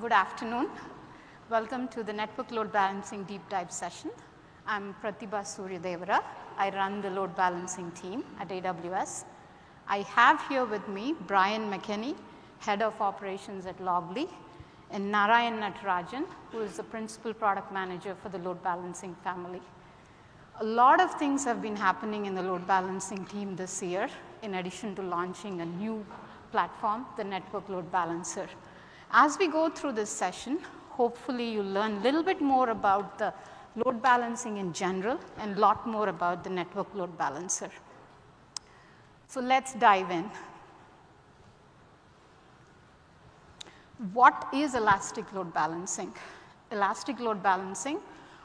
Good afternoon. Welcome to the Network Load Balancing Deep Dive session. I'm Pratibha Suryadevara. I run the load balancing team at AWS. I have here with me Brian McKinney, Head of Operations at Loggly, and Narayan Natarajan, who is the Principal Product Manager for the load balancing family. A lot of things have been happening in the load balancing team this year, in addition to launching a new platform, the Network Load Balancer. As we go through this session, hopefully you learn a little bit more about the load balancing in general and a lot more about the Network Load Balancer. So let's dive in. What is elastic load balancing? Elastic load balancing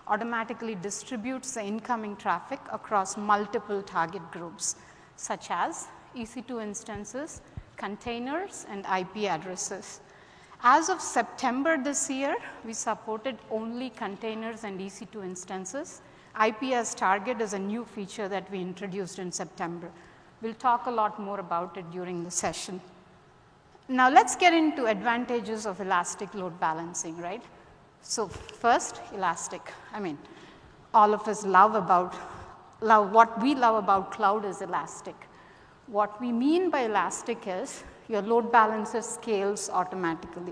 automatically distributes the incoming traffic across multiple target groups, such as EC2 instances, containers, and IP addresses. As of September this year, we supported only containers and EC2 instances. IP as target is a new feature that we introduced in September. We'll talk a lot more about it during the session. Now let's get into advantages of elastic load balancing, right? So first, elastic. I mean, all of us what we love about cloud is elastic. What we mean by elastic is your load balancer scales automatically.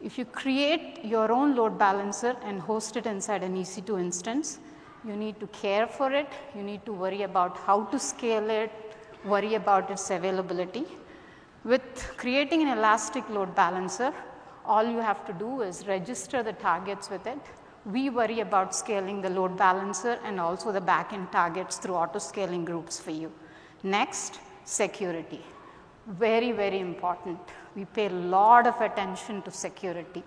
If you create your own load balancer and host it inside an EC2 instance, you need to care for it, you need to worry about how to scale it, worry about its availability. With creating an elastic load balancer, all you have to do is register the targets with it. We worry about scaling the load balancer and also the back-end targets through auto-scaling groups for you. Next, security. Very, very important. We pay a lot of attention to security.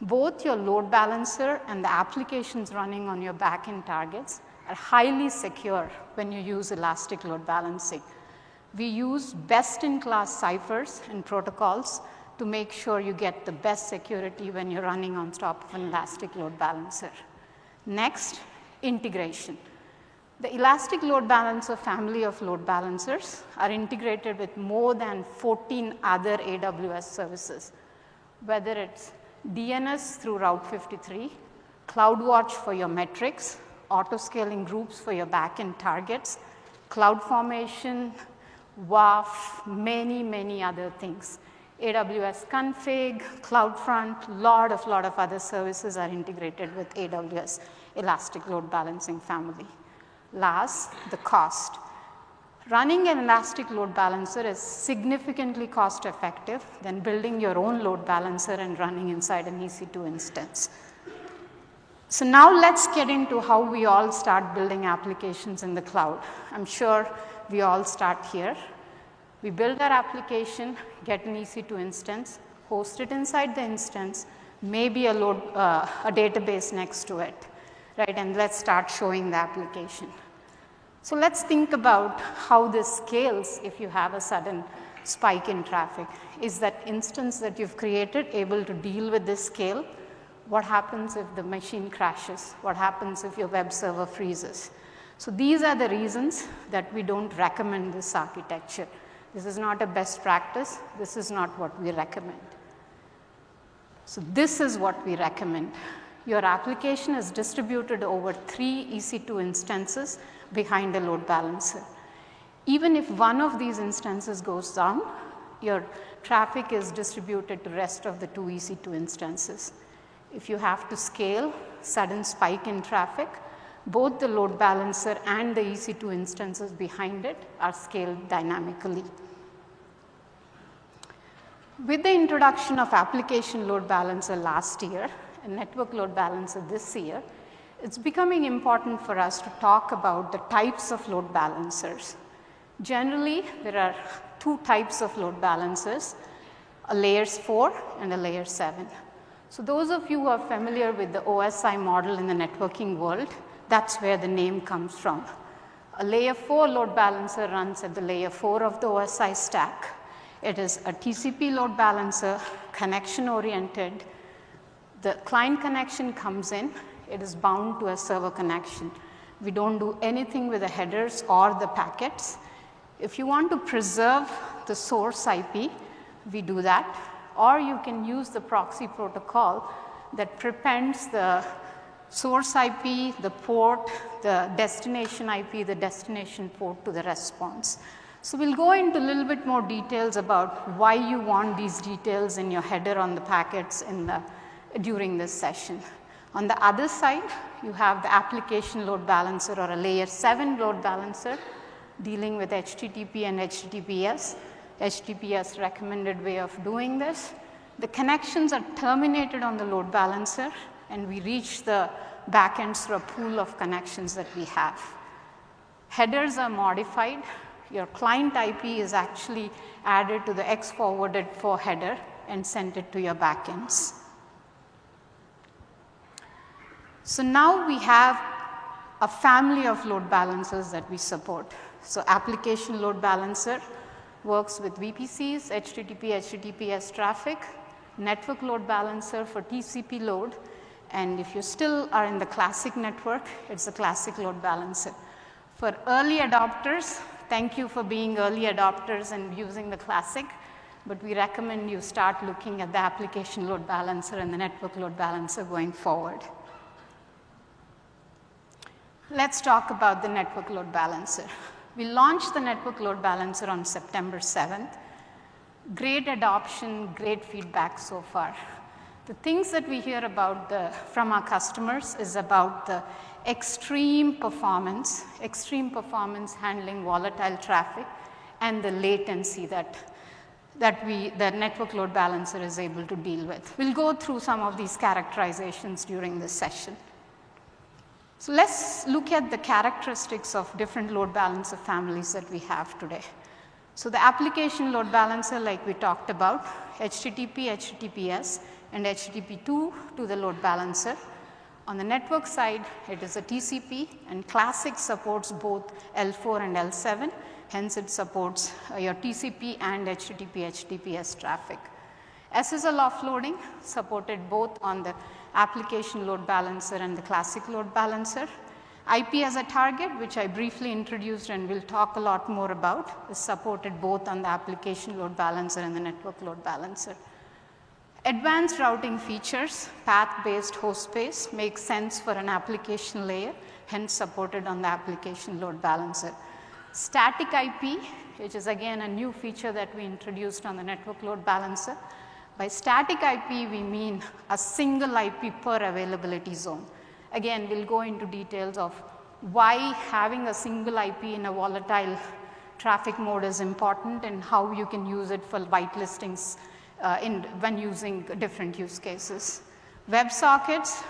Both your load balancer and the applications running on your back-end targets are highly secure when you use elastic load balancing. We use best-in-class ciphers and protocols to make sure you get the best security when you're running on top of an elastic load balancer. Next, integration. The elastic load balancer family of load balancers are integrated with more than 14 other AWS services, whether it's DNS through Route 53, CloudWatch for your metrics, auto-scaling groups for your back-end targets, CloudFormation, WAF, many, many other things. AWS Config, CloudFront, lot of other services are integrated with AWS elastic load balancing family. Last, the cost. Running an elastic load balancer is significantly cost effective than building your own load balancer and running inside an EC2 instance. So now let's get into how we all start building applications in the cloud. I'm sure we all start here. We build our application, get an EC2 instance, host it inside the instance, maybe a database next to it, right? And let's start showing the application. So let's think about how this scales if you have a sudden spike in traffic. Is that instance that you've created able to deal with this scale? What happens if the machine crashes? What happens if your web server freezes? So these are the reasons that we don't recommend this architecture. This is not a best practice. This is not what we recommend. So this is what we recommend. Your application is distributed over 3 EC2 instances behind a load balancer. Even if one of these instances goes down, your traffic is distributed to the rest of the 2 EC2 instances. If you have to scale sudden spike in traffic, both the load balancer and the EC2 instances behind it are scaled dynamically. With the introduction of application load balancer last year, and network load balancer this year, it's becoming important for us to talk about the types of load balancers. Generally, there are 2 types of load balancers, a layers 4 and a layer 7. So those of you who are familiar with the OSI model in the networking world, that's where the name comes from. A layer 4 load balancer runs at the layer 4 of the OSI stack. It is a TCP load balancer, connection-oriented. The client connection comes in, it is bound to a server connection. We don't do anything with the headers or the packets. If you want to preserve the source IP, we do that. or you can use the proxy protocol that prevents the source IP, the port, the destination IP, the destination port to the response. So, we will go into a little bit more details about why you want these details in your header on the packets in the during this session. On the other side, you have the application load balancer or a layer 7 load balancer dealing with HTTP and HTTPS. HTTPS recommended way of doing this. The connections are terminated on the load balancer and we reach the backends through a pool of connections that we have. Headers are modified. Your client IP is actually added to the X forwarded for header and sent it to your backends. So, now we have a family of load balancers that we support. So, application load balancer works with VPCs, HTTP, HTTPS traffic, network load balancer for TCP load, and if you still are in the classic network, it is the classic load balancer. For early adopters, thank you for being early adopters and using the classic, but we recommend you start looking at the application load balancer and the network load balancer going forward. Let's talk about the network load balancer. We launched the network load balancer on September 7th. Great adoption, great feedback so far. The things that we hear about from our customers is about the extreme performance handling volatile traffic and the latency that the network load balancer is able to deal with. We'll go through some of these characterizations during this session. So, let's look at the characteristics of different load balancer families that we have today. So, the application load balancer like we talked about, HTTP, HTTPS and HTTP2 to the load balancer. On the network side, it is a TCP and classic supports both L4 and L7, hence it supports your TCP and HTTP, HTTPS traffic. SSL offloading supported both on the application load balancer and the classic load balancer. IP as a target, which I briefly introduced and will talk a lot more about, is supported both on the application load balancer and the network load balancer. Advanced routing features, path-based host space makes sense for an application layer, hence supported on the application load balancer. Static IP, which is again a new feature that we introduced on the network load balancer. By static IP, we mean a single IP per availability zone. Again, we will go into details of why having a single IP in a volatile traffic mode is important and how you can use it for whitelistings when using different use cases. WebSockets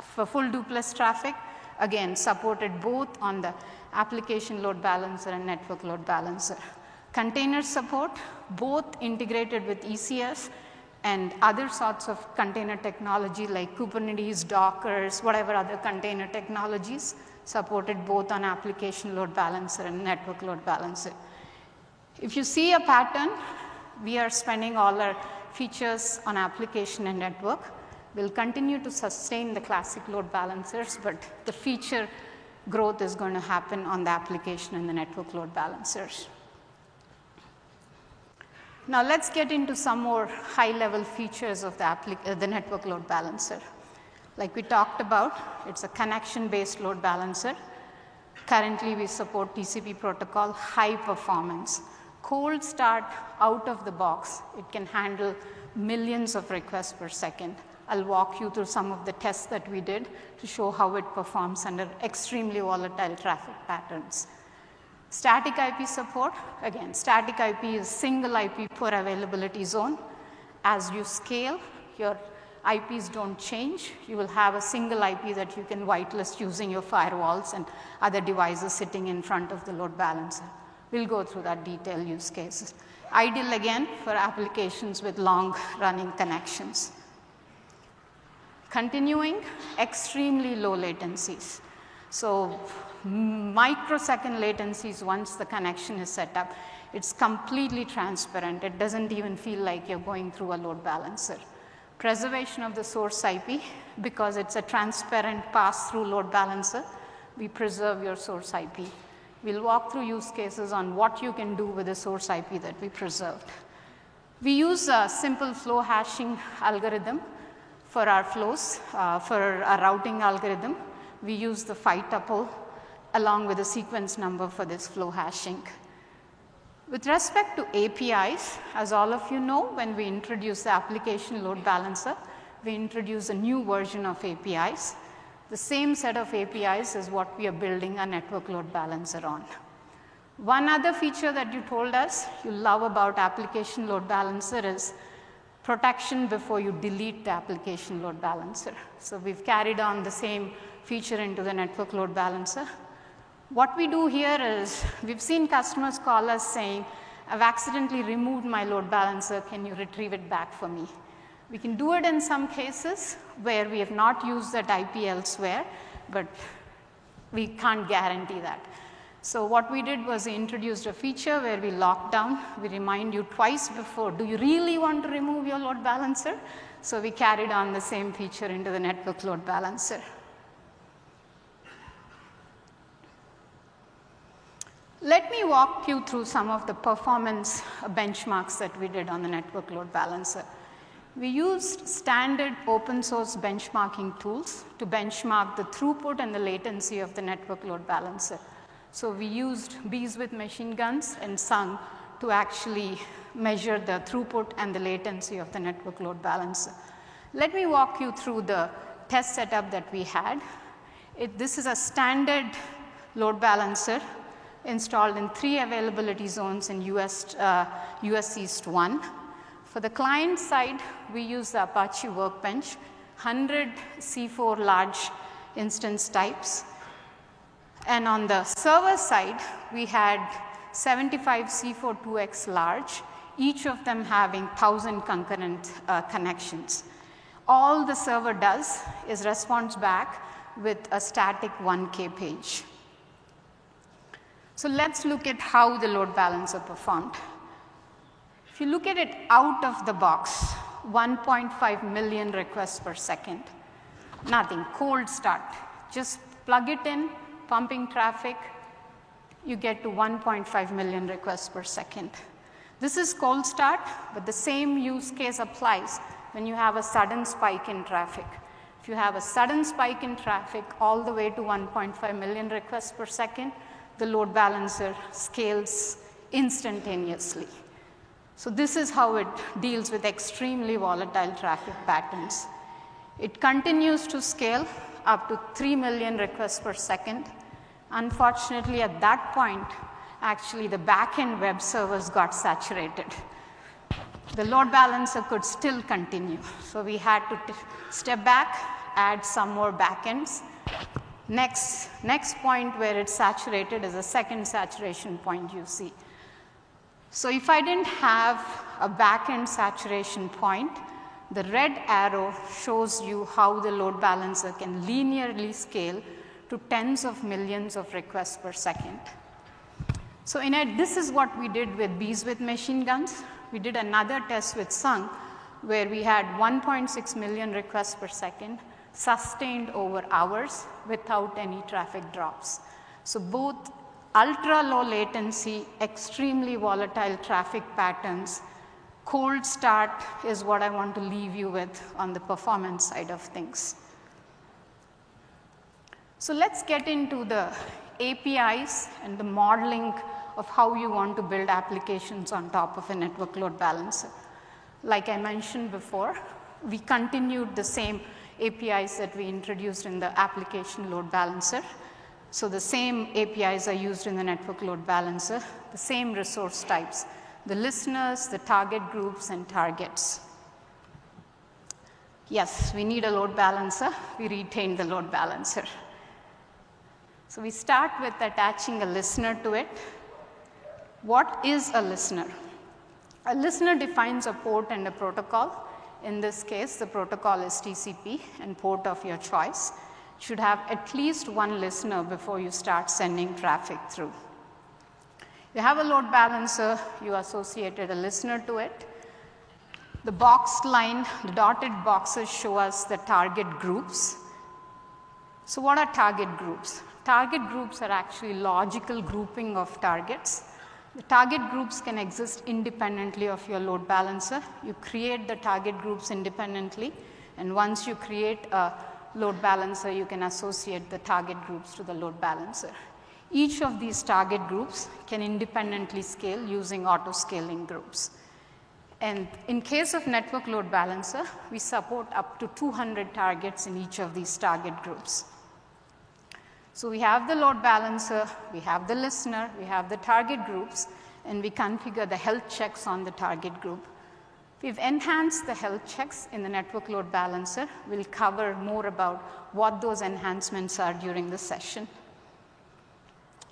for full duplex traffic, again supported both on the application load balancer and network load balancer. Container support, both integrated with ECS and other sorts of container technology like Kubernetes, Docker, whatever other container technologies supported both on application load balancer and network load balancer. If you see a pattern, we are spending all our features on application and network. We will continue to sustain the classic load balancers, but the feature growth is going to happen on the application and the network load balancers. Now, let us get into some more high level features of the network load balancer. Like we talked about, it is a connection based load balancer. Currently, we support TCP protocol, high performance. Cold start out of the box, it can handle millions of requests per second. I will walk you through some of the tests that we did to show how it performs under extremely volatile traffic patterns. Static IP support, again static IP is single IP per availability zone. As you scale, your IPs do not change, you will have a single IP that you can whitelist using your firewalls and other devices sitting in front of the load balancer. We will go through that detailed use cases. Ideal again for applications with long running connections. Continuing, extremely low latencies. So, microsecond latencies once the connection is set up. It is completely transparent. It does not even feel like you are going through a load balancer. Preservation of the source IP, because it is a transparent pass through load balancer, we preserve your source IP. We will walk through use cases on what you can do with the source IP that we preserved. We use a simple flow hashing algorithm for our flows. For our routing algorithm, we use the phi tuple along with the sequence number for this flow hashing. With respect to APIs, as all of you know, when we introduce the application load balancer, we introduce a new version of APIs. The same set of APIs is what we are building our network load balancer on. One other feature that you told us you love about application load balancer is protection before you delete the application load balancer. So we've carried on the same feature into the network load balancer. What we do here is we've seen customers call us saying, I've accidentally removed my load balancer, can you retrieve it back for me? We can do it in some cases where we have not used that IP elsewhere, but we can't guarantee that. So what we did was we introduced a feature where we lock down, we remind you twice before, do you really want to remove your load balancer? So we carried on the same feature into the network load balancer. Let me walk you through some of the performance benchmarks that we did on the network load balancer. We used standard open source benchmarking tools to benchmark the throughput and the latency of the network load balancer. So we used bees with machine guns and Sung to actually measure the throughput and the latency of the network load balancer. Let me walk you through the test setup that we had. This is a standard load balancer installed in 3 availability zones in US East 1. For the client side, we use the Apache Workbench, 100 C4 large instance types. And on the server side, we had 75 C4 2x large, each of them having 1,000 concurrent connections. All the server does is responds back with a static 1K page. So let's look at how the load balancer performed. If you look at it out of the box, 1.5 million requests per second. Nothing, cold start. Just plug it in, pumping traffic, you get to 1.5 million requests per second. This is cold start, but the same use case applies when you have a sudden spike in traffic. If you have a sudden spike in traffic all the way to 1.5 million requests per second, the load balancer scales instantaneously. So this is how it deals with extremely volatile traffic patterns. It continues to scale up to 3 million requests per second. Unfortunately, at that point, actually the back-end web servers got saturated. The load balancer could still continue. So we had to step back, add some more back-ends. Next point where it's saturated is the second saturation point you see. So if I didn't have a back-end saturation point, the red arrow shows you how the load balancer can linearly scale to tens of millions of requests per second. So in it, this is what we did with bees with machine guns. We did another test with Sung where we had 1.6 million requests per second sustained over hours without any traffic drops. So both ultra low latency, extremely volatile traffic patterns. Cold start is what I want to leave you with on the performance side of things. So let's get into the APIs and the modeling of how you want to build applications on top of a network load balancer. Like I mentioned before, we continued the same APIs that we introduced in the application load balancer. So the same APIs are used in the network load balancer, the same resource types. The listeners, the target groups, and targets. Yes, we need a load balancer. We retain the load balancer. So we start with attaching a listener to it. What is a listener? A listener defines a port and a protocol. In this case, the protocol is TCP and port of your choice. You should have at least one listener before you start sending traffic through. You have a load balancer, you associated a listener to it. The boxed line, the dotted boxes show us the target groups. So what are target groups? Target groups are actually logical grouping of targets. The target groups can exist independently of your load balancer. You create the target groups independently, and once you create a load balancer, you can associate the target groups to the load balancer. Each of these target groups can independently scale using auto-scaling groups. And in case of network load balancer, we support up to 200 targets in each of these target groups. So we have the load balancer, we have the listener, we have the target groups, and we configure the health checks on the target group. We've enhanced the health checks in the network load balancer. We'll cover more about what those enhancements are during the session.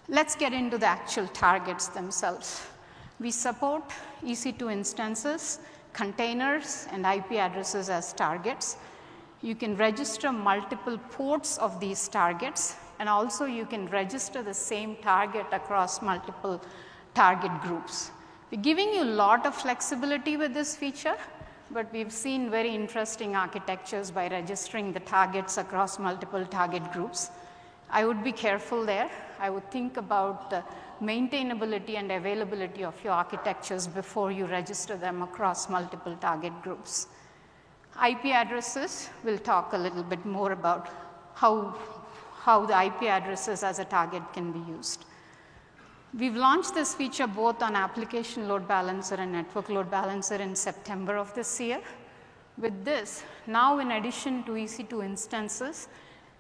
Let's get into the actual targets themselves. We support EC2 instances, containers, and IP addresses as targets. You can register multiple ports of these targets, and also you can register the same target across multiple target groups. We're giving you a lot of flexibility with this feature, but we've seen very interesting architectures by registering the targets across multiple target groups. I would be careful there. I would think about the maintainability and availability of your architectures before you register them across multiple target groups. IP addresses, we'll talk a little bit more about how the IP addresses as a target can be used. We've launched this feature both on application load balancer and network load balancer in September of this year. With this, now in addition to EC2 instances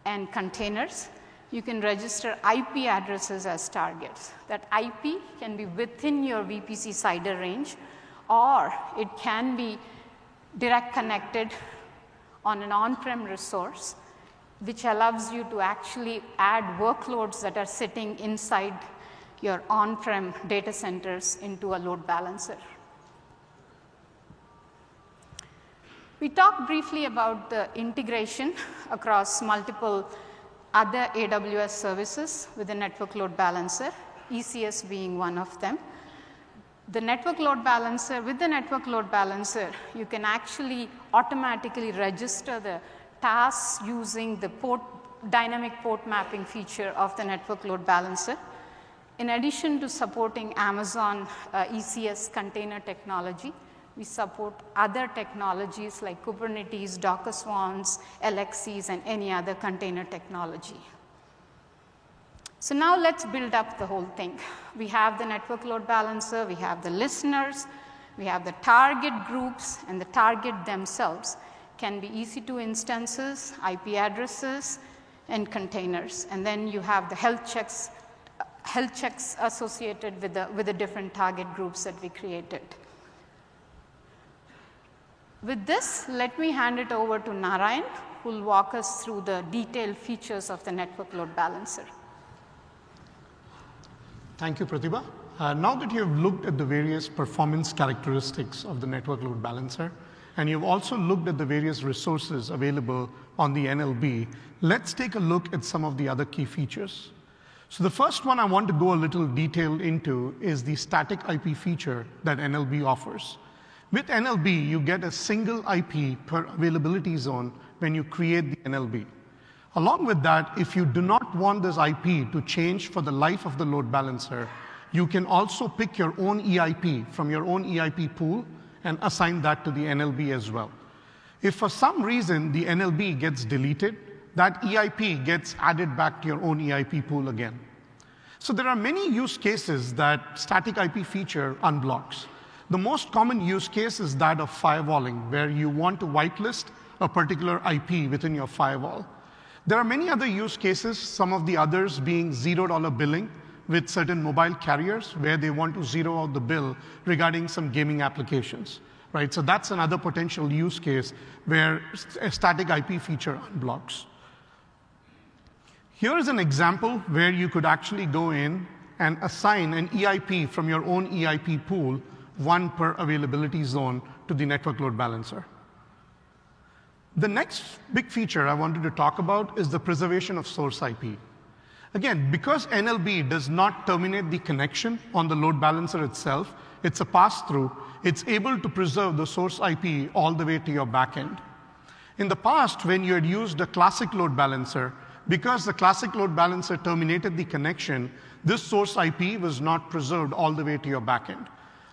and containers, you can register IP addresses as targets. That IP can be within your VPC CIDR range, or it can be direct connected on an on-prem resource, which allows you to actually add workloads that are sitting inside your on-prem data centers into a load balancer. We talked briefly about the integration across multiple other AWS services with the network load balancer, ECS being one of them. The network load balancer, with the network load balancer, you can actually automatically register the tasks using the dynamic port mapping feature of the network load balancer. In addition to supporting Amazon ECS container technology, we support other technologies like Kubernetes, Docker swarms, LXCs, and any other container technology. So now let's build up the whole thing. We have the network load balancer, we have the listeners, we have the target groups, and the target themselves can be EC2 instances, IP addresses, and containers. And then you have the health checks associated with the different target groups that we created. With this, let me hand it over to Narayan, who will walk us through the detailed features of the network load balancer. Thank you, Pratibha. Now that you've looked at the various performance characteristics of the network load balancer, and you've also looked at the various resources available on the NLB, let's take a look at some of the other key features. So the first one I want to go a little detailed into is the static IP feature that NLB offers. With NLB, you get a single IP per availability zone when you create the NLB. Along with that, if you do not want this IP to change for the life of the load balancer, you can also pick your own EIP from your own EIP pool and assign that to the NLB as well. If for some reason the NLB gets deleted, that EIP gets added back to your own EIP pool again. So there are many use cases that static IP feature unblocks. The most common use case is that of firewalling, where you want to whitelist a particular IP within your firewall. There are many other use cases, some of the others being $0 billing with certain mobile carriers, where they want to zero out the bill regarding some gaming applications. Right? So that's another potential use case where a static IP feature unblocks. Here is an example where you could actually go in and assign an EIP from your own EIP pool, one per availability zone, to the network load balancer. The next big feature I wanted to talk about is the preservation of source IP. Again, because NLB does not terminate the connection on the load balancer itself, it's a pass-through, it's able to preserve the source IP all the way to your backend. In the past, when you had used a classic load balancer, because the classic load balancer terminated the connection, this source IP was not preserved all the way to your backend.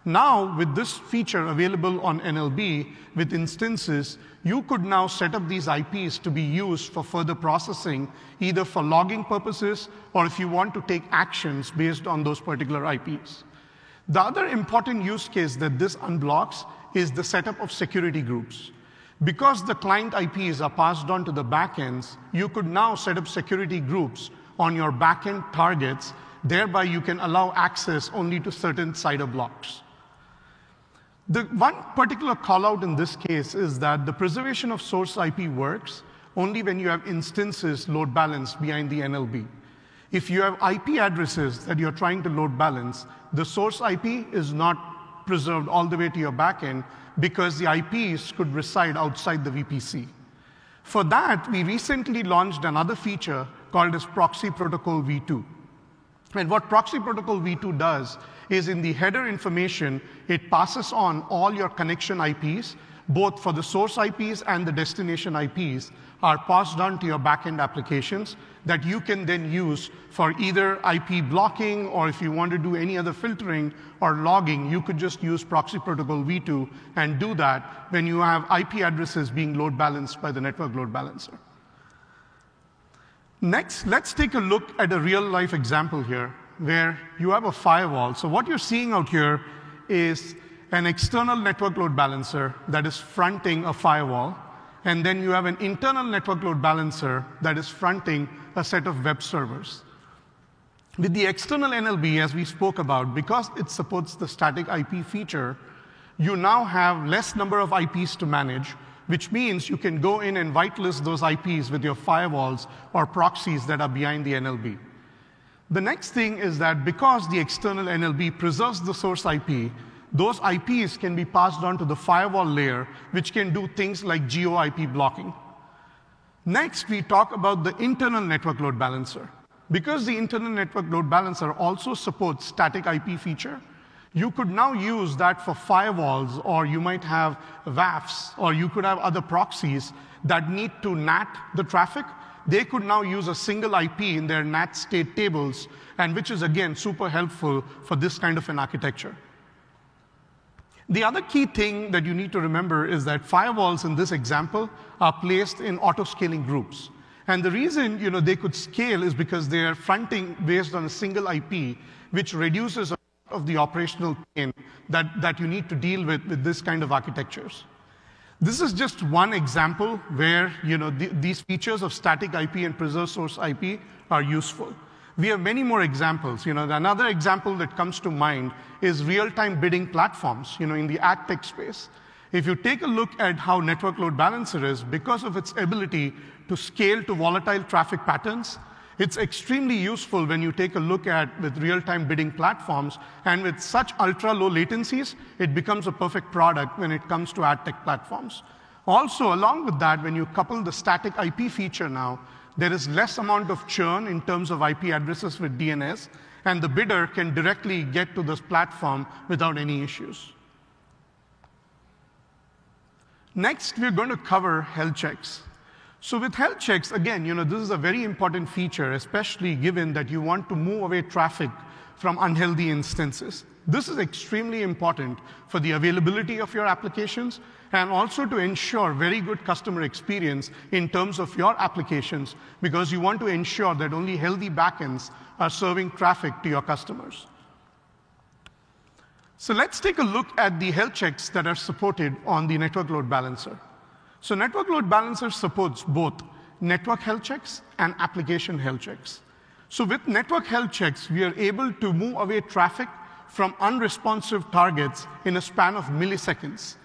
Now, with this feature available on NLB with instances, you could now set up these IPs to be used for further processing, either for logging purposes or if you want to take actions based on those particular IPs. The other important use case that this unblocks is the setup of security groups. Because the client IPs are passed on to the backends, you could now set up security groups on your backend targets. Thereby, you can allow access only to certain CIDR blocks. The one particular call-out in this case is that the preservation of source IP works only when you have instances load balanced behind the NLB. If you have IP addresses that you're trying to load balance, the source IP is not preserved all the way to your backend because the IPs could reside outside the VPC. For that, we recently launched another feature called as Proxy Protocol V2. And what Proxy Protocol V2 does is in the header information, it passes on all your connection IPs, both for the source IPs and the destination IPs are passed on to your backend applications that you can then use for either IP blocking or if you want to do any other filtering or logging, you could just use Proxy Protocol V2 and do that when you have IP addresses being load balanced by the network load balancer. Next, let's take a look at a real-life example here where you have a firewall. So what you're seeing out here is an external network load balancer that is fronting a firewall, and then you have an internal network load balancer that is fronting a set of web servers. With the external NLB, as we spoke about, because it supports the static IP feature, you now have less number of IPs to manage, which means you can go in and whitelist those IPs with your firewalls or proxies that are behind the NLB. The next thing is that because the external NLB preserves the source IP, those IPs can be passed on to the firewall layer, which can do things like geo-IP blocking. Next, we talk about the internal network load balancer. Because the internal network load balancer also supports static IP feature, you could now use that for firewalls, or you might have WAFs, or you could have other proxies that need to NAT the traffic. They could now use a single IP in their NAT state tables, and which is, again, super helpful for this kind of an architecture. The other key thing that you need to remember is that firewalls in this example are placed in auto-scaling groups. And the reason they could scale is because they are fronting based on a single IP, which reduces of the operational pain that you need to deal with this kind of architectures. This is just one example where these features of static IP and preserved source IP are useful. We have many more examples. Another example that comes to mind is real-time bidding platforms in the ad tech space. If you take a look at how network load balancer is, because of its ability to scale to volatile traffic patterns, it's extremely useful when you take a look at with real-time bidding platforms, and with such ultra-low latencies, it becomes a perfect product when it comes to ad tech platforms. Also, along with that, when you couple the static IP feature now, there is less amount of churn in terms of IP addresses with DNS, and the bidder can directly get to this platform without any issues. Next, we're going to cover health checks. So with health checks, again, this is a very important feature, especially given that you want to move away traffic from unhealthy instances. This is extremely important for the availability of your applications and also to ensure very good customer experience in terms of your applications, because you want to ensure that only healthy backends are serving traffic to your customers. So let's take a look at the health checks that are supported on the network load balancer. So network load balancer supports both network health checks and application health checks. So with network health checks, we are able to move away traffic from unresponsive targets in a span of milliseconds.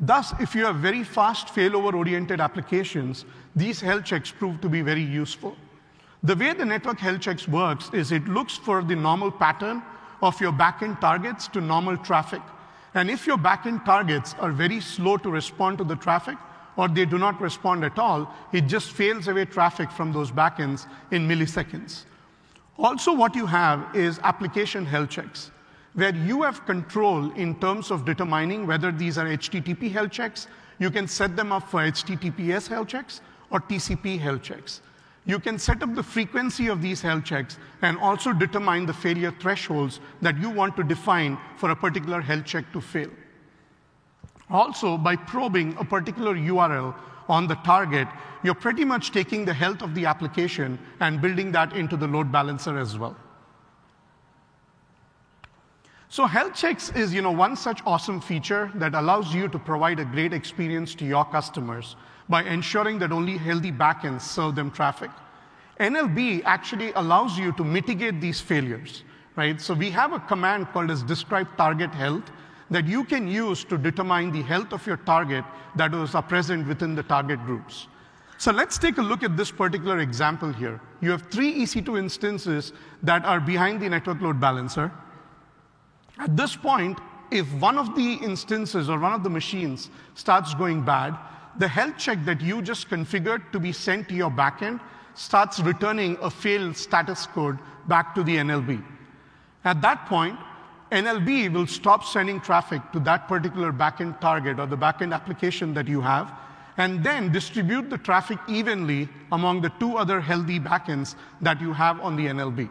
Thus, if you have very fast failover-oriented applications, these health checks prove to be very useful. The way the network health checks works is it looks for the normal pattern of your backend targets to normal traffic. And if your backend targets are very slow to respond to the traffic, or they do not respond at all, it just fails away traffic from those backends in milliseconds. Also, what you have is application health checks, where you have control in terms of determining whether these are HTTP health checks. You can set them up for HTTPS health checks or TCP health checks. you can set up the frequency of these health checks and also determine the failure thresholds that you want to define for a particular health check to fail. Also, by probing a particular URL on the target, you're pretty much taking the health of the application and building that into the load balancer as well. So health checks is one such awesome feature that allows you to provide a great experience to your customers by ensuring that only healthy backends serve them traffic. NLB actually allows you to mitigate these failures, right? So we have a command called as describe target health that you can use to determine the health of your target that is present within the target groups. So let's take a look at this particular example here. You have 3 EC2 instances that are behind the network load balancer. At this point, if one of the instances or one of the machines starts going bad, the health check that you just configured to be sent to your backend starts returning a failed status code back to the NLB. At that point, NLB will stop sending traffic to that particular backend target or the backend application that you have, and then distribute the traffic evenly among the 2 other healthy backends that you have on the NLB.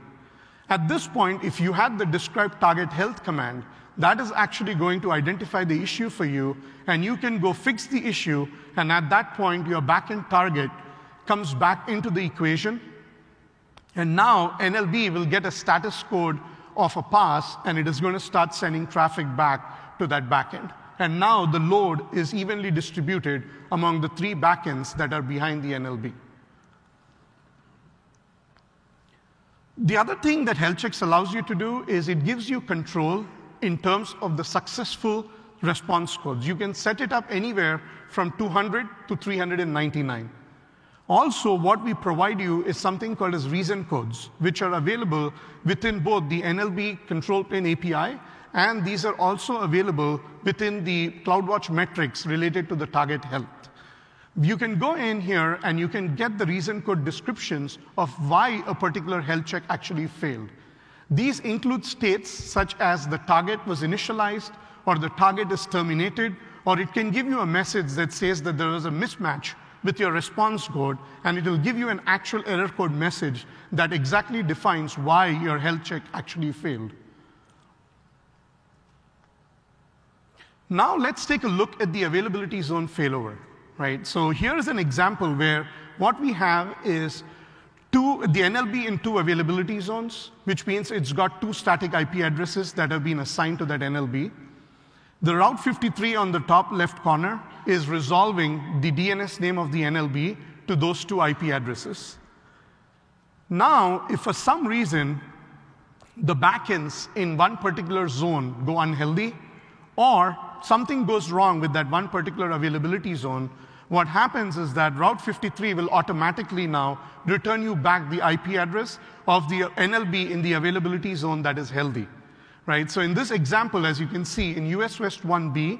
At this point, if you had the describe target health command, that is actually going to identify the issue for you, and you can go fix the issue, and at that point, your backend target comes back into the equation, and now NLB will get a status code of a pass, and it is going to start sending traffic back to that backend. And now the load is evenly distributed among the 3 backends that are behind the NLB. The other thing that health checks allows you to do is it gives you control in terms of the successful response codes. You can set it up anywhere from 200 to 399. Also, what we provide you is something called as reason codes, which are available within both the NLB control plane API, and these are also available within the CloudWatch metrics related to the target health. You can go in here and you can get the reason code descriptions of why a particular health check actually failed. These include states such as the target was initialized, or the target is terminated, or it can give you a message that says that there was a mismatch with your response code, and it will give you an actual error code message that exactly defines why your health check actually failed. Now let's take a look at the availability zone failover. Right, so here is an example where what we have is the NLB in 2 availability zones, which means it's got 2 static IP addresses that have been assigned to that NLB. The Route 53 on the top left corner is resolving the DNS name of the NLB to those 2 IP addresses. Now, if for some reason the backends in one particular zone go unhealthy, or something goes wrong with that one particular availability zone, what happens is that Route 53 will automatically now return you back the IP address of the NLB in the availability zone that is healthy. Right? So in this example, as you can see, in US West 1B,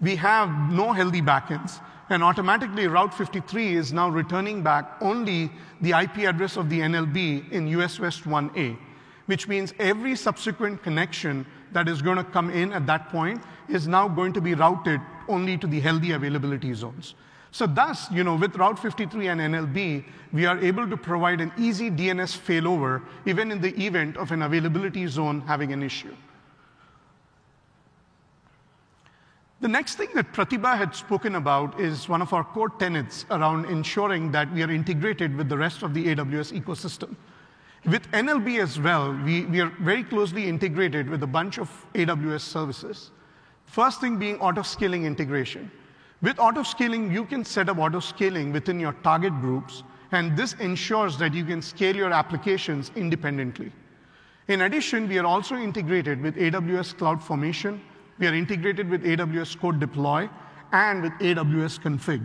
we have no healthy backends, and automatically Route 53 is now returning back only the IP address of the NLB in US West 1A, which means every subsequent connection that is going to come in at that point is now going to be routed only to the healthy availability zones. So thus, with Route 53 and NLB, we are able to provide an easy DNS failover even in the event of an availability zone having an issue. The next thing that Pratibha had spoken about is one of our core tenets around ensuring that we are integrated with the rest of the AWS ecosystem. With NLB as well, we are very closely integrated with a bunch of AWS services. First thing being auto-scaling integration. With auto-scaling, you can set up auto-scaling within your target groups, and this ensures that you can scale your applications independently. In addition, we are also integrated with AWS CloudFormation. We are integrated with AWS Code Deploy and with AWS Config.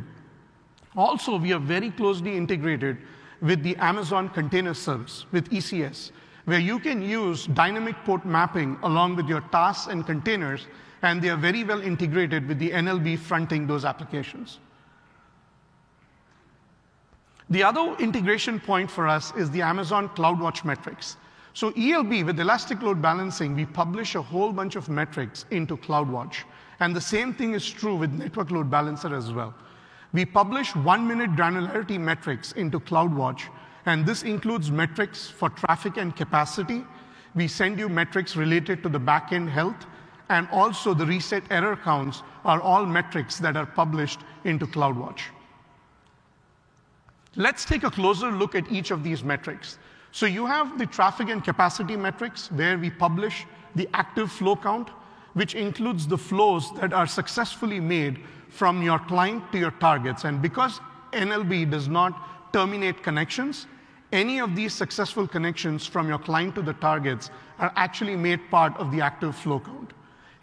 Also, we are very closely integrated with the Amazon Container Service, with ECS, where you can use dynamic port mapping along with your tasks and containers, and they are very well integrated with the NLB fronting those applications. The other integration point for us is the Amazon CloudWatch metrics. So ELB, with elastic load balancing, we publish a whole bunch of metrics into CloudWatch, and the same thing is true with network load balancer as well. We publish 1-minute granularity metrics into CloudWatch, And this includes metrics for traffic and capacity. We send you metrics related to the backend health, and also the reset error counts are all metrics that are published into CloudWatch. Let's take a closer look at each of these metrics. So you have the traffic and capacity metrics, where we publish the active flow count, which includes the flows that are successfully made from your client to your targets. And because NLB does not terminate connections, any of these successful connections from your client to the targets are actually made part of the active flow count.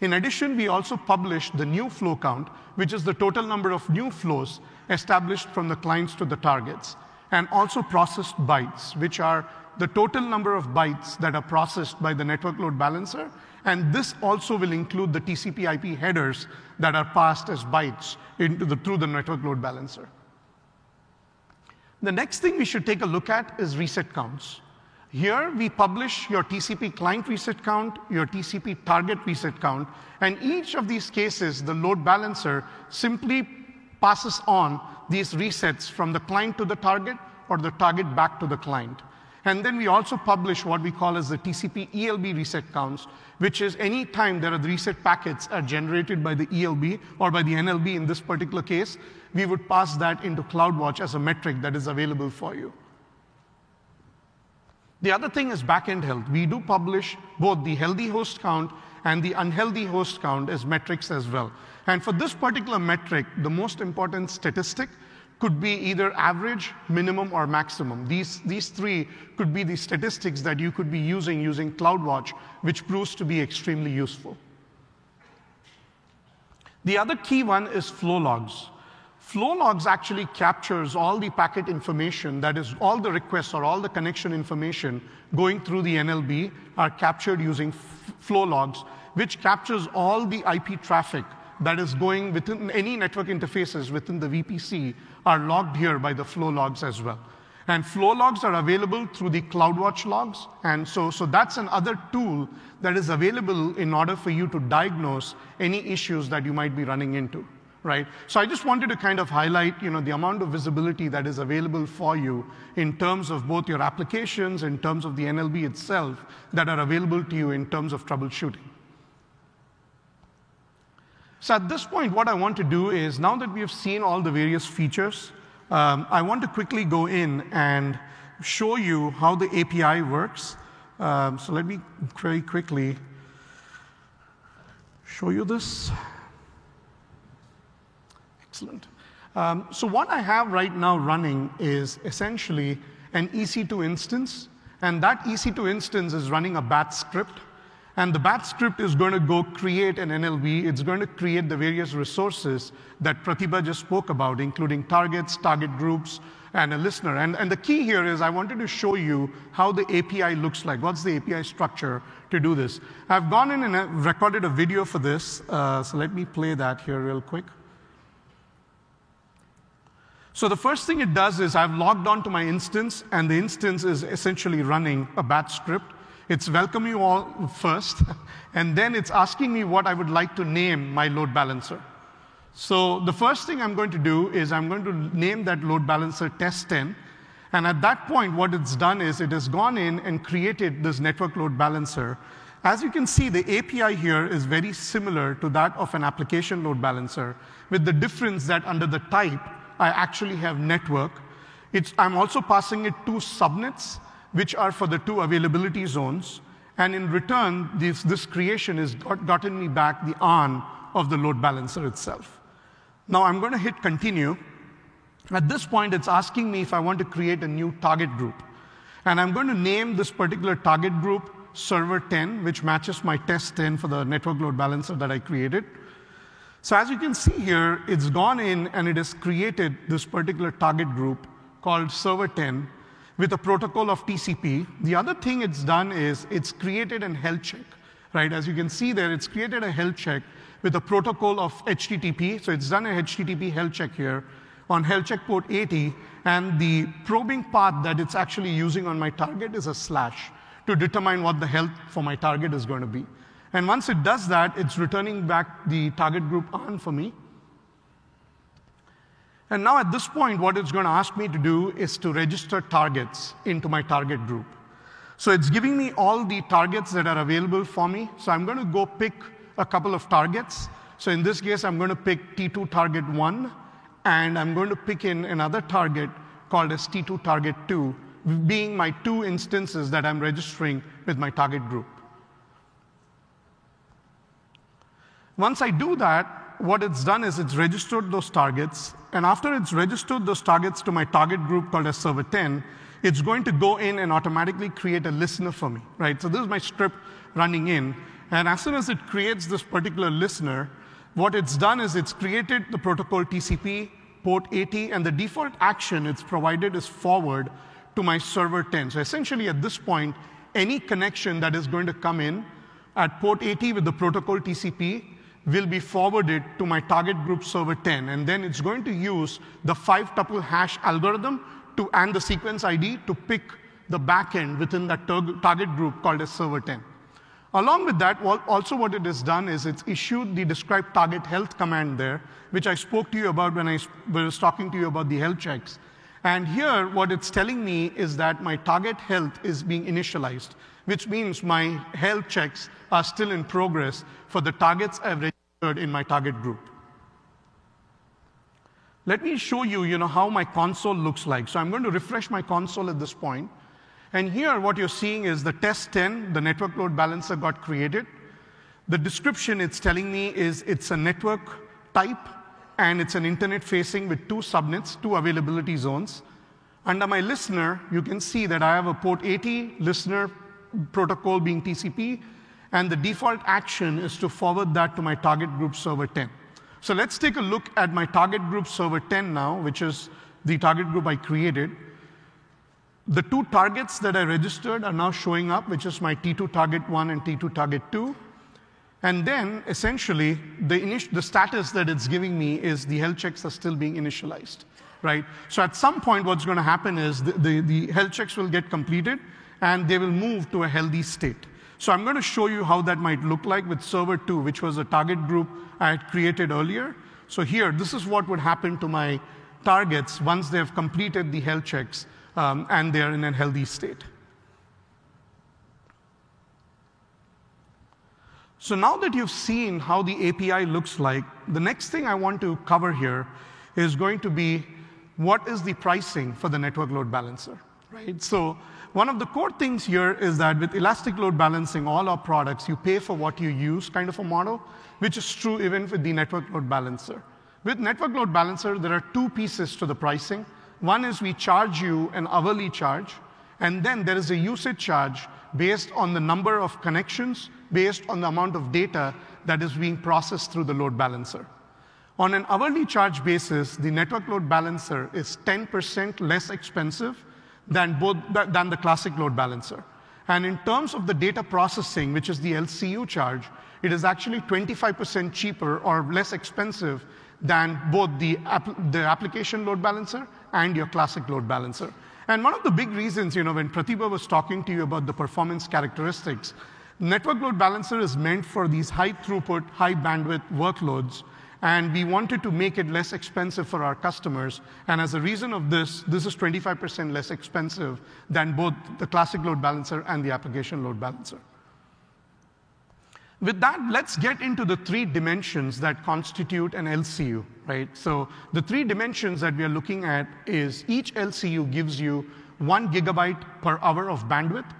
In addition, we also publish the new flow count, which is the total number of new flows established from the clients to the targets, and also processed bytes, which are the total number of bytes that are processed by the network load balancer. And this also will include the TCP/IP headers that are passed as bytes through the network load balancer. The next thing we should take a look at is reset counts. Here, we publish your TCP client reset count, your TCP target reset count, and each of these cases, the load balancer simply passes on these resets from the client to the target or the target back to the client. And then we also publish what we call as the TCP ELB reset counts, which is any time there are the reset packets are generated by the ELB or by the NLB in this particular case, we would pass that into CloudWatch as a metric that is available for you. The other thing is backend health. We do publish both the healthy host count and the unhealthy host count as metrics as well. And for this particular metric, the most important statistic could be either average, minimum, or maximum. These three could be the statistics that you could be using CloudWatch, which proves to be extremely useful. The other key one is flow logs. Flow logs actually captures all the packet information, that is all the requests or all the connection information going through the NLB are captured using flow logs, which captures all the IP traffic that is going within any network interfaces within the VPC are logged here by the flow logs as well. And flow logs are available through the CloudWatch logs. And so that's another tool that is available in order for you to diagnose any issues that you might be running into, right? So I just wanted to kind of highlight, the amount of visibility that is available for you in terms of both your applications, in terms of the NLB itself, that are available to you in terms of troubleshooting. So at this point, what I want to do is, now that we have seen all the various features, I want to quickly go in and show you how the API works. So let me very quickly show you this. Excellent. So what I have right now running is essentially an EC2 instance. And that EC2 instance is running a batch script. And the batch script is going to go create an NLB. It's going to create the various resources that Pratibha just spoke about, including targets, target groups, and a listener. And the key here is I wanted to show you how the API looks like. What's the API structure to do this? I've gone in and I've recorded a video for this. So let me play that here real quick. So the first thing it does is I've logged on to my instance, and the instance is essentially running a batch script. It's welcome you all first, and then it's asking me what I would like to name my load balancer. So the first thing I'm going to do is I'm going to name that load balancer test 10. And at that point, what it's done is it has gone in and created this network load balancer. As you can see, the API here is very similar to that of an application load balancer, with the difference that under the type, I actually have network. I'm also passing it two subnets, which are for the two availability zones. And in return, this creation has gotten me back the on of the load balancer itself. Now I'm going to hit continue. At this point, it's asking me if I want to create a new target group. And I'm going to name this particular target group server 10, which matches my test 10 for the network load balancer that I created. So as you can see here, it's gone in and it has created this particular target group called server 10. With a protocol of TCP. The other thing it's done is it's created a health check, right? As you can see there, it's created a health check with a protocol of HTTP. So it's done a HTTP health check here on health check port 80. And the probing path that it's actually using on my target is a / to determine what the health for my target is going to be. And once it does that, it's returning back the target group on for me. And now at this point, what it's going to ask me to do is to register targets into my target group. So it's giving me all the targets that are available for me. So I'm going to go pick a couple of targets. So in this case, I'm going to pick T2 target 1, and I'm going to pick in another target called as T2 target 2, being my two instances that I'm registering with my target group. Once I do that, what it's done is it's registered those targets. And after it's registered those targets to my target group called as server 10, it's going to go in and automatically create a listener for me, right? So this is my script running in. And as soon as it creates this particular listener, what it's done is it's created the protocol TCP, port 80, and the default action it's provided is forward to my server 10. So essentially at this point, any connection that is going to come in at port 80 with the protocol TCP will be forwarded to my target group server 10. And then it's going to use the 5-tuple hash algorithm and the sequence ID to pick the backend within that target group called as server 10. Along with that, also what it has done is it's issued the describe target health command there, which I spoke to you about when I was talking to you about the health checks. And here, what it's telling me is that my target health is being initialized, which means my health checks are still in progress for the targets I've registered in my target group. Let me show you, how my console looks like. So I'm going to refresh my console at this point. And here, what you're seeing is the test 10, the network load balancer got created. The description it's telling me is it's a network type, and it's an internet facing with two subnets, two availability zones. Under my listener, you can see that I have a port 80 listener protocol being TCP, and the default action is to forward that to my target group server 10. So let's take a look at my target group server 10 now, which is the target group I created. The two targets that I registered are now showing up, which is my T2 target 1 and T2 target 2. And then, essentially, the status that it's giving me is the health checks are still being initialized, right? So at some point, what's going to happen is the health checks will get completed, and they will move to a healthy state. So I'm going to show you how that might look like with server 2, which was a target group I had created earlier. So here, this is what would happen to my targets once they have completed the health checks and they are in a healthy state. So now that you've seen how the API looks like, the next thing I want to cover here is going to be what is the pricing for the network load balancer, right? So one of the core things here is that with elastic load balancing, all our products, you pay for what you use kind of a model, which is true even with the network load balancer. With network load balancer, there are two pieces to the pricing. One is we charge you an hourly charge, and then there is a usage charge based on the number of connections, based on the amount of data that is being processed through the load balancer. On an hourly charge basis, the network load balancer is 10% less expensive than the classic load balancer. And in terms of the data processing, which is the LCU charge, it is actually 25% cheaper or less expensive than both the application load balancer and your classic load balancer. And one of the big reasons, when Pratibha was talking to you about the performance characteristics, network load balancer is meant for these high throughput, high bandwidth workloads. And we wanted to make it less expensive for our customers. And as a reason of this, this is 25% less expensive than both the classic load balancer and the application load balancer. With that, let's get into the three dimensions that constitute an LCU, right? So the three dimensions that we are looking at is each LCU gives you 1 GB per hour of bandwidth.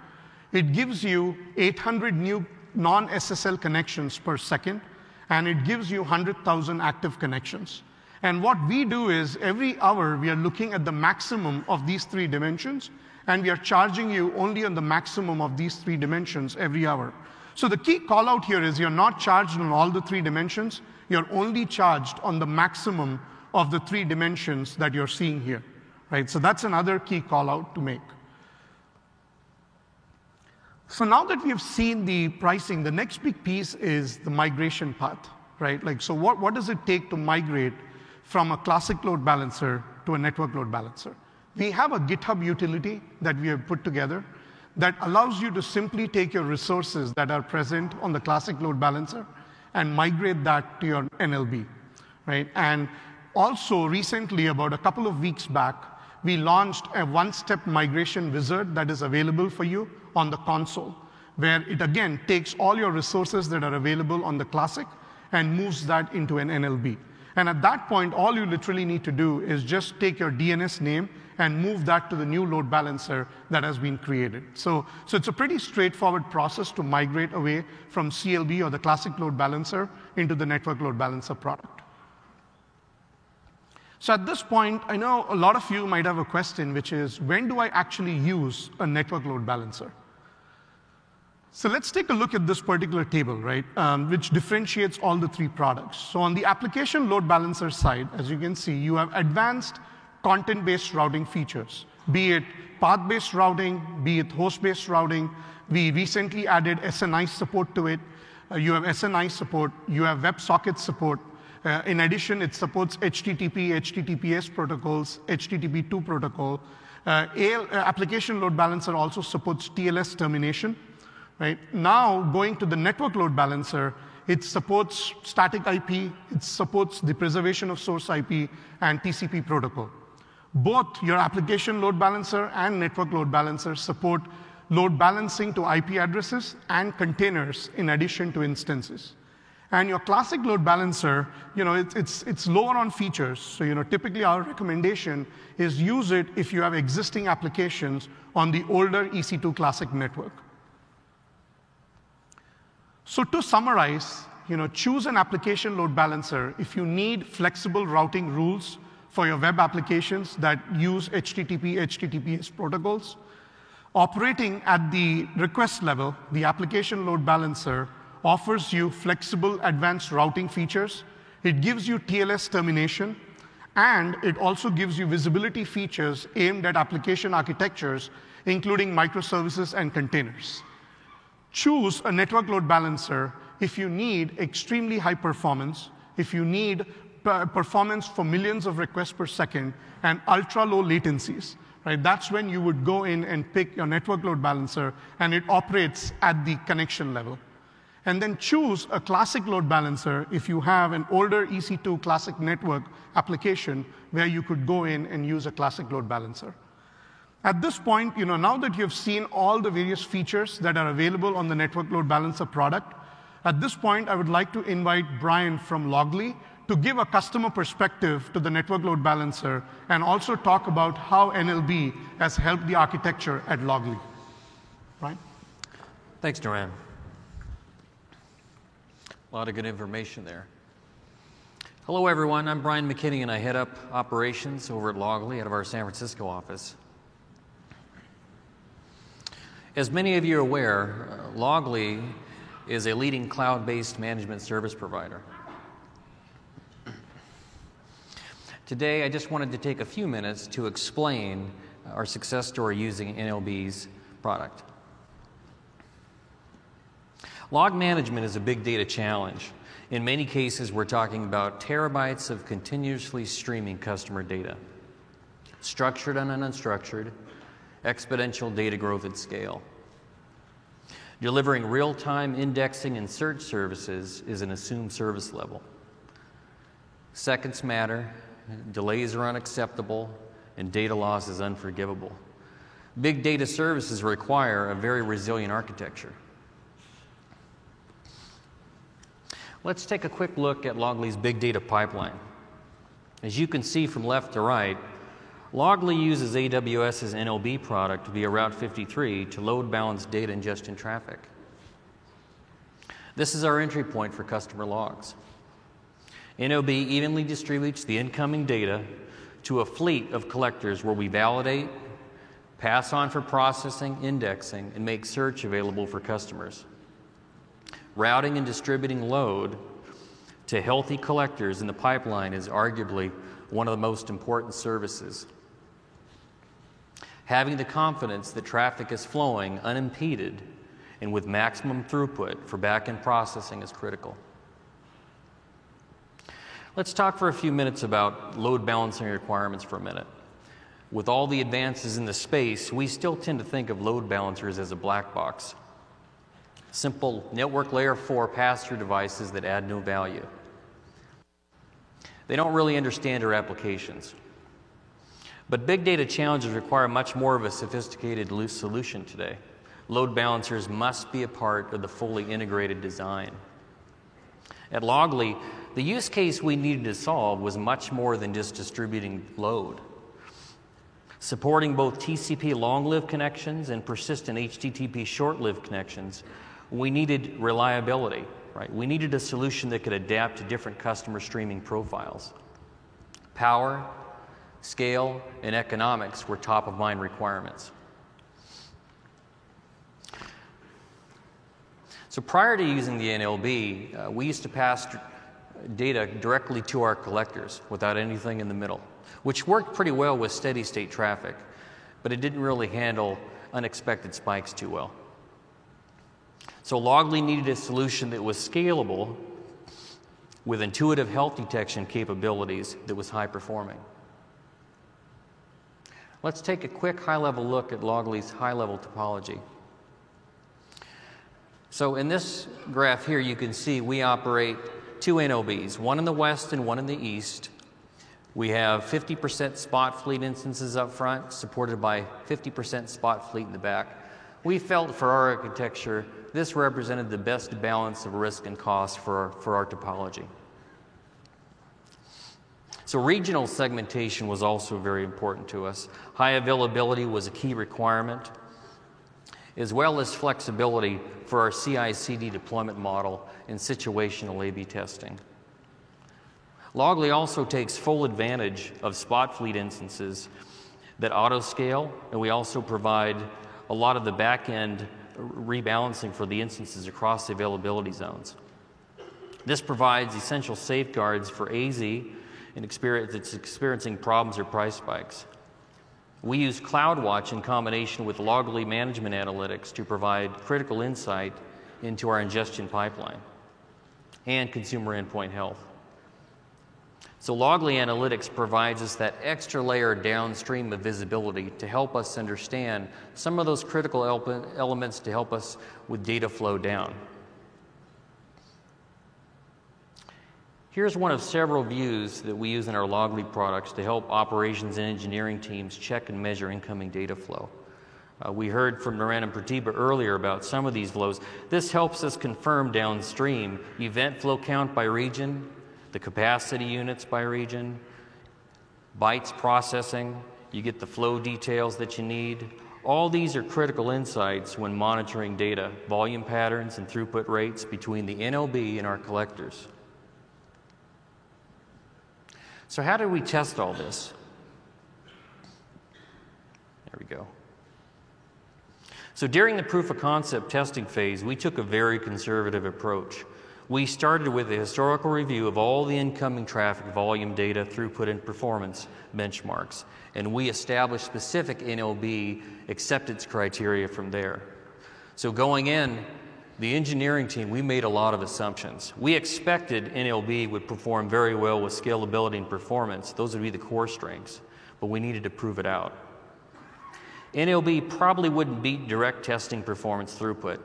It gives you 800 new non-SSL connections per second. And it gives you 100,000 active connections. And what we do is every hour, we are looking at the maximum of these three dimensions, and we are charging you only on the maximum of these three dimensions every hour. So the key call out here is you're not charged on all the three dimensions. You're only charged on the maximum of the three dimensions that you're seeing here, right? So that's another key call out to make. So now that we have seen the pricing, the next big piece is the migration path, right? Like, so what does it take to migrate from a classic load balancer to a network load balancer? We have a GitHub utility that we have put together that allows you to simply take your resources that are present on the classic load balancer and migrate that to your NLB, right? And Also, recently, about a couple of weeks back, we launched a one-step migration wizard that is available for you on the console, where it, again, takes all your resources that are available on the classic and moves that into an NLB. And at that point, all you literally need to do is just take your DNS name and move that to the new load balancer that has been created. So it's a pretty straightforward process to migrate away from CLB or the classic load balancer into the network load balancer product. So at this point, I know a lot of you might have a question, which is, when do I actually use a network load balancer? So let's take a look at this particular table, right, which differentiates all the three products. So on the application load balancer side, as you can see, you have advanced content-based routing features, be it path-based routing, be it host-based routing. We recently added SNI support to it. You have SNI support. You have WebSocket support. In addition, it supports HTTP, HTTPS protocols, HTTP2 protocol. Application load balancer also supports TLS termination. Right? Now, going to the network load balancer, it supports static IP, it supports the preservation of source IP, and TCP protocol. Both your application load balancer and network load balancer support load balancing to IP addresses and containers in addition to instances. And your classic load balancer, you know, it's lower on features. So, you know, typically our recommendation is use it if you have existing applications on the older EC2 classic network. So to summarize, you know, choose an application load balancer if you need flexible routing rules for your web applications that use HTTP, HTTPS protocols. Operating at the request level, the application load balancer offers you flexible advanced routing features. It gives you TLS termination, and it also gives you visibility features aimed at application architectures, including microservices and containers. Choose a network load balancer if you need extremely high performance, if you need performance for millions of requests per second, and ultra-low latencies. Right? That's when you would go in and pick your network load balancer, and it operates at the connection level. And then choose a classic load balancer if you have an older EC2 classic network application where you could go in and use a classic load balancer. At this point, you know, now that you've seen all the various features that are available on the network load balancer product, at this point, I would like to invite Brian from Loggly to give a customer perspective to the network load balancer and also talk about how NLB has helped the architecture at Loggly. Brian? Thanks, Narayan. A lot of good information there. Hello, everyone. I'm Brian McKinney, and I head up operations over at Loggly out of our San Francisco office. As many of you are aware, Loggly is a leading cloud-based management service provider. Today, I just wanted to take a few minutes to explain our success story using NLB's product. Log management is a big data challenge. In many cases, we're talking about terabytes of continuously streaming customer data, structured and unstructured, exponential data growth at scale. Delivering real-time indexing and search services is an assumed service level. Seconds matter, delays are unacceptable, and data loss is unforgivable. Big data services require a very resilient architecture. Let's take a quick look at Loggly's big data pipeline. As you can see from left to right, Loggly uses AWS's NLB product via Route 53 to load balance data ingestion traffic. This is our entry point for customer logs. NLB evenly distributes the incoming data to a fleet of collectors where we validate, pass on for processing, indexing, and make search available for customers. Routing and distributing load to healthy collectors in the pipeline is arguably one of the most important services. Having the confidence that traffic is flowing unimpeded and with maximum throughput for back-end processing is critical. Let's talk for a few minutes about load balancing requirements for a minute. With all the advances in the space, we still tend to think of load balancers as a black box. Simple network layer 4 pass-through devices that add no value. They don't really understand our applications. But big data challenges require much more of a sophisticated loose solution today. Load balancers must be a part of the fully integrated design. At Loggly, the use case we needed to solve was much more than just distributing load. Supporting both TCP long-lived connections and persistent HTTP short-lived connections, we needed reliability, right? We needed a solution that could adapt to different customer streaming profiles. Power, scale, and economics were top-of-mind requirements. So prior to using the NLB, we used to pass data directly to our collectors without anything in the middle, which worked pretty well with steady-state traffic, but it didn't really handle unexpected spikes too well. So Loggly needed a solution that was scalable with intuitive health detection capabilities that was high-performing. Let's take a quick high-level look at Loggly's high-level topology. So in this graph here, you can see we operate two NOBs, one in the west and one in the east. We have 50% spot fleet instances up front, supported by 50% spot fleet in the back. We felt for our architecture, this represented the best balance of risk and cost for our topology. So regional segmentation was also very important to us. High availability was a key requirement, as well as flexibility for our CI/CD deployment model and situational A/B testing. Loggly also takes full advantage of spot fleet instances that auto-scale, and we also provide a lot of the back-end rebalancing for the instances across the availability zones. This provides essential safeguards for AZ and experiencing problems or price spikes. We use CloudWatch in combination with Loggly management analytics to provide critical insight into our ingestion pipeline and consumer endpoint health. So Loggly Analytics provides us that extra layer downstream of visibility to help us understand some of those critical elements to help us with data flow down. Here's one of several views that we use in our Loggly products to help operations and engineering teams check and measure incoming data flow. We heard from Narayan and Pratibha earlier about some of these flows. This helps us confirm downstream event flow count by region, the capacity units by region, bytes processing, you get the flow details that you need. All these are critical insights when monitoring data, volume patterns and throughput rates between the NOB and our collectors. So how did we test all this? There we go. So during the proof of concept testing phase, we took a very conservative approach. We started with a historical review of all the incoming traffic, volume data, throughput, and performance benchmarks, and we established specific NLB acceptance criteria from there. So going in, the engineering team, we made a lot of assumptions. We expected NLB would perform very well with scalability and performance. Those would be the core strengths, but we needed to prove it out. NLB probably wouldn't beat direct testing performance throughput.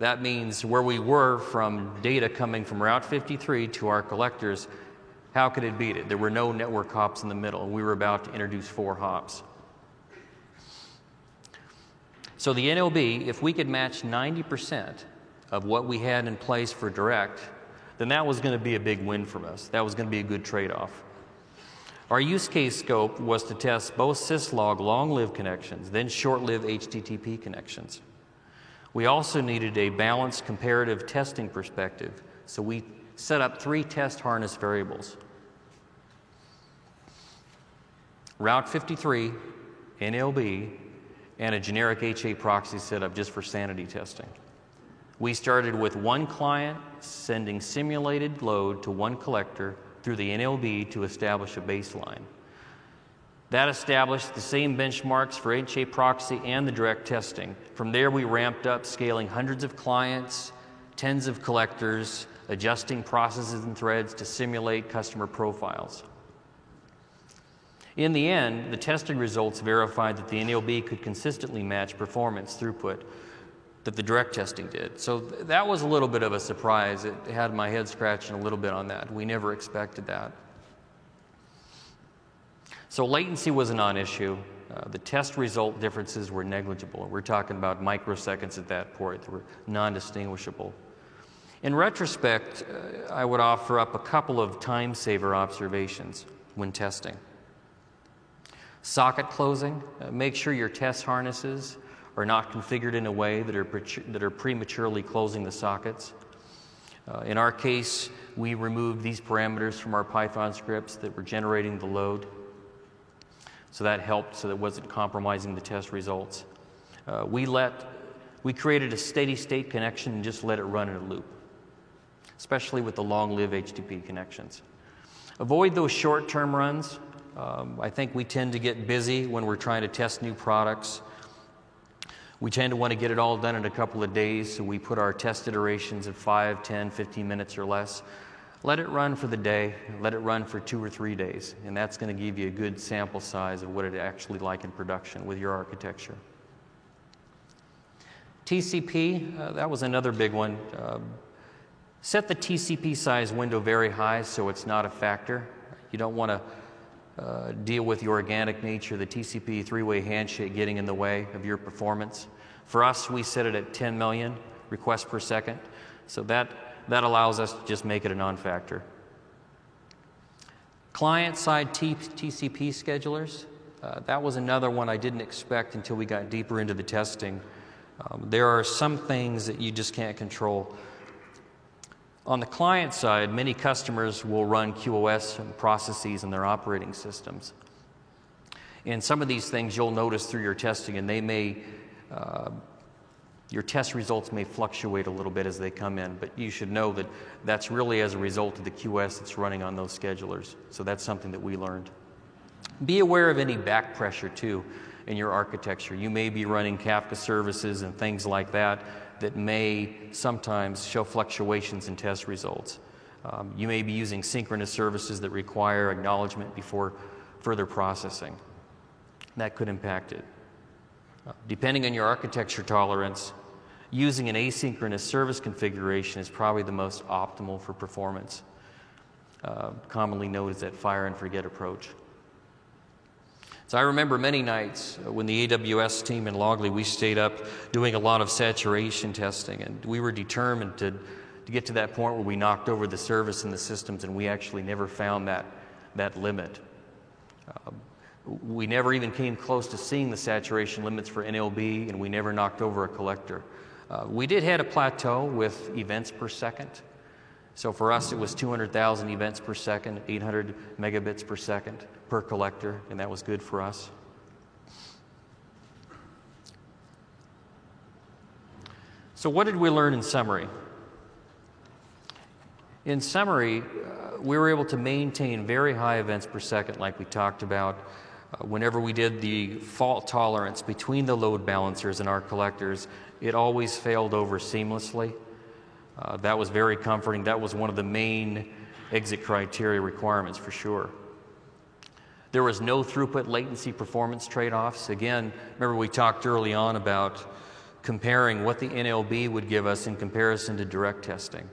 That means where we were from data coming from Route 53 to our collectors, how could it beat it? There were no network hops in the middle. We were about to introduce 4 hops. So the NLB, if we could match 90% of what we had in place for direct, then that was going to be a big win for us. That was going to be a good trade-off. Our use case scope was to test both syslog long-lived connections, then short-lived HTTP connections. We also needed a balanced comparative testing perspective, so we set up 3 test harness variables: Route 53, NLB, and a generic HAProxy setup just for sanity testing. We started with one client sending simulated load to one collector through the NLB to establish a baseline. That established the same benchmarks for HAProxy and the direct testing. From there, we ramped up, scaling hundreds of clients, tens of collectors, adjusting processes and threads to simulate customer profiles. In the end, the testing results verified that the NLB could consistently match performance throughput that the direct testing did. So that was a little bit of a surprise. It had my head scratching a little bit on that. We never expected that. So latency was a non-issue. The test result differences were negligible. We're talking about microseconds at that port that were non-distinguishable. In retrospect, I would offer up a couple of time saver observations when testing. Socket closing. Make sure your test harnesses are not configured in a way that are prematurely closing the sockets. In our case, we removed these parameters from our Python scripts that were generating the load. So that helped, so that it wasn't compromising the test results. We created a steady state connection and just let it run in a loop, especially with the long-live HTTP connections. Avoid those short-term runs. I think we tend to get busy when we're trying to test new products. We tend to want to get it all done in a couple of days, so we put our test iterations at 5, 10, 15 minutes or less. Let it run for the day, let it run for 2 or 3 days, and that's going to give you a good sample size of what it actually like in production with your architecture. TCP, that was another big one. Set the TCP size window very high so it's not a factor. You don't want to deal with the organic nature of the TCP three-way handshake getting in the way of your performance. For us, we set it at 10 million requests per second, so that allows us to just make it a non-factor. Client-side TCP schedulers, that was another one I didn't expect until we got deeper into the testing. There are some things that you just can't control. On the client side, many customers will run QoS processes in their operating systems. And some of these things you'll notice through your testing, and they may your test results may fluctuate a little bit as they come in, but you should know that that's really as a result of the QoS that's running on those schedulers. So that's something that we learned. Be aware of any back pressure, too, in your architecture. You may be running Kafka services and things like that that may sometimes show fluctuations in test results. You may be using synchronous services that require acknowledgement before further processing. That could impact it. Depending on your architecture tolerance, using an asynchronous service configuration is probably the most optimal for performance, commonly known as that fire and forget approach. So I remember many nights when the AWS team in Loggly, we stayed up doing a lot of saturation testing, and we were determined to get to that point where we knocked over the service and the systems, and we actually never found that limit. We never even came close to seeing the saturation limits for NLB, and we never knocked over a collector. We did hit a plateau with events per second. So for us, it was 200,000 events per second, 800 megabits per second per collector, and that was good for us. So what did we learn in summary? In summary, we were able to maintain very high events per second like we talked about. Whenever we did the fault tolerance between the load balancers and our collectors, it always failed over seamlessly. That was very comforting. That was one of the main exit criteria requirements for sure. There was no throughput latency performance trade-offs. Again, remember we talked early on about comparing what the NLB would give us in comparison to direct testing.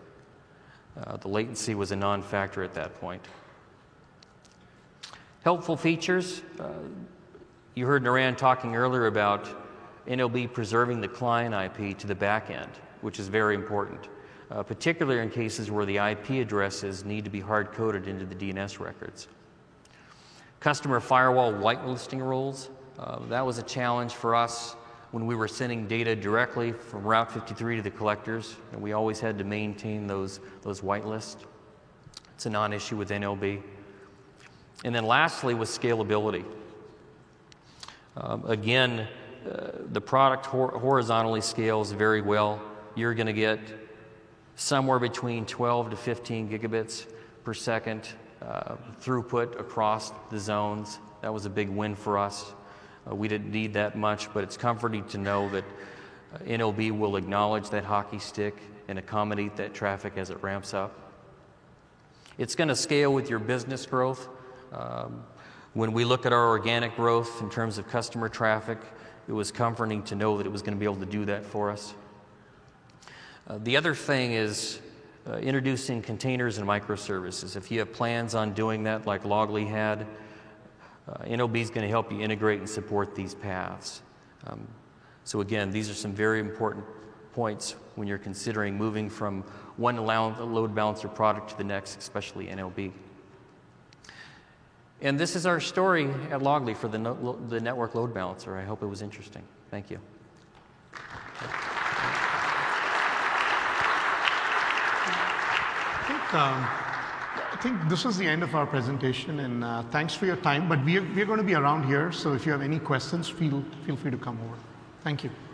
The latency was a non-factor at that point. Helpful features. You heard Narayan talking earlier about NLB preserving the client IP to the back end, which is very important, particularly in cases where the IP addresses need to be hard-coded into the DNS records. Customer firewall whitelisting rules. That was a challenge for us when we were sending data directly from Route 53 to the collectors, and we always had to maintain those whitelists. It's a non-issue with NLB. And then lastly was scalability. Again, the product horizontally scales very well. You're going to get somewhere between 12 to 15 gigabits per second throughput across the zones. That was a big win for us. We didn't need that much, but it's comforting to know that NLB will acknowledge that hockey stick and accommodate that traffic as it ramps up. It's going to scale with your business growth. When we look at our organic growth in terms of customer traffic, it was comforting to know that it was going to be able to do that for us. The other thing is introducing containers and microservices. If you have plans on doing that like Loggly had, NOB is going to help you integrate and support these paths. So again, these are some very important points when you're considering moving from one load balancer product to the next, especially NLB. And this is our story at Loggly for the network load balancer. I hope it was interesting. Thank you. I think this is the end of our presentation, and thanks for your time. But we're going to be around here, so if you have any questions, feel free to come over. Thank you.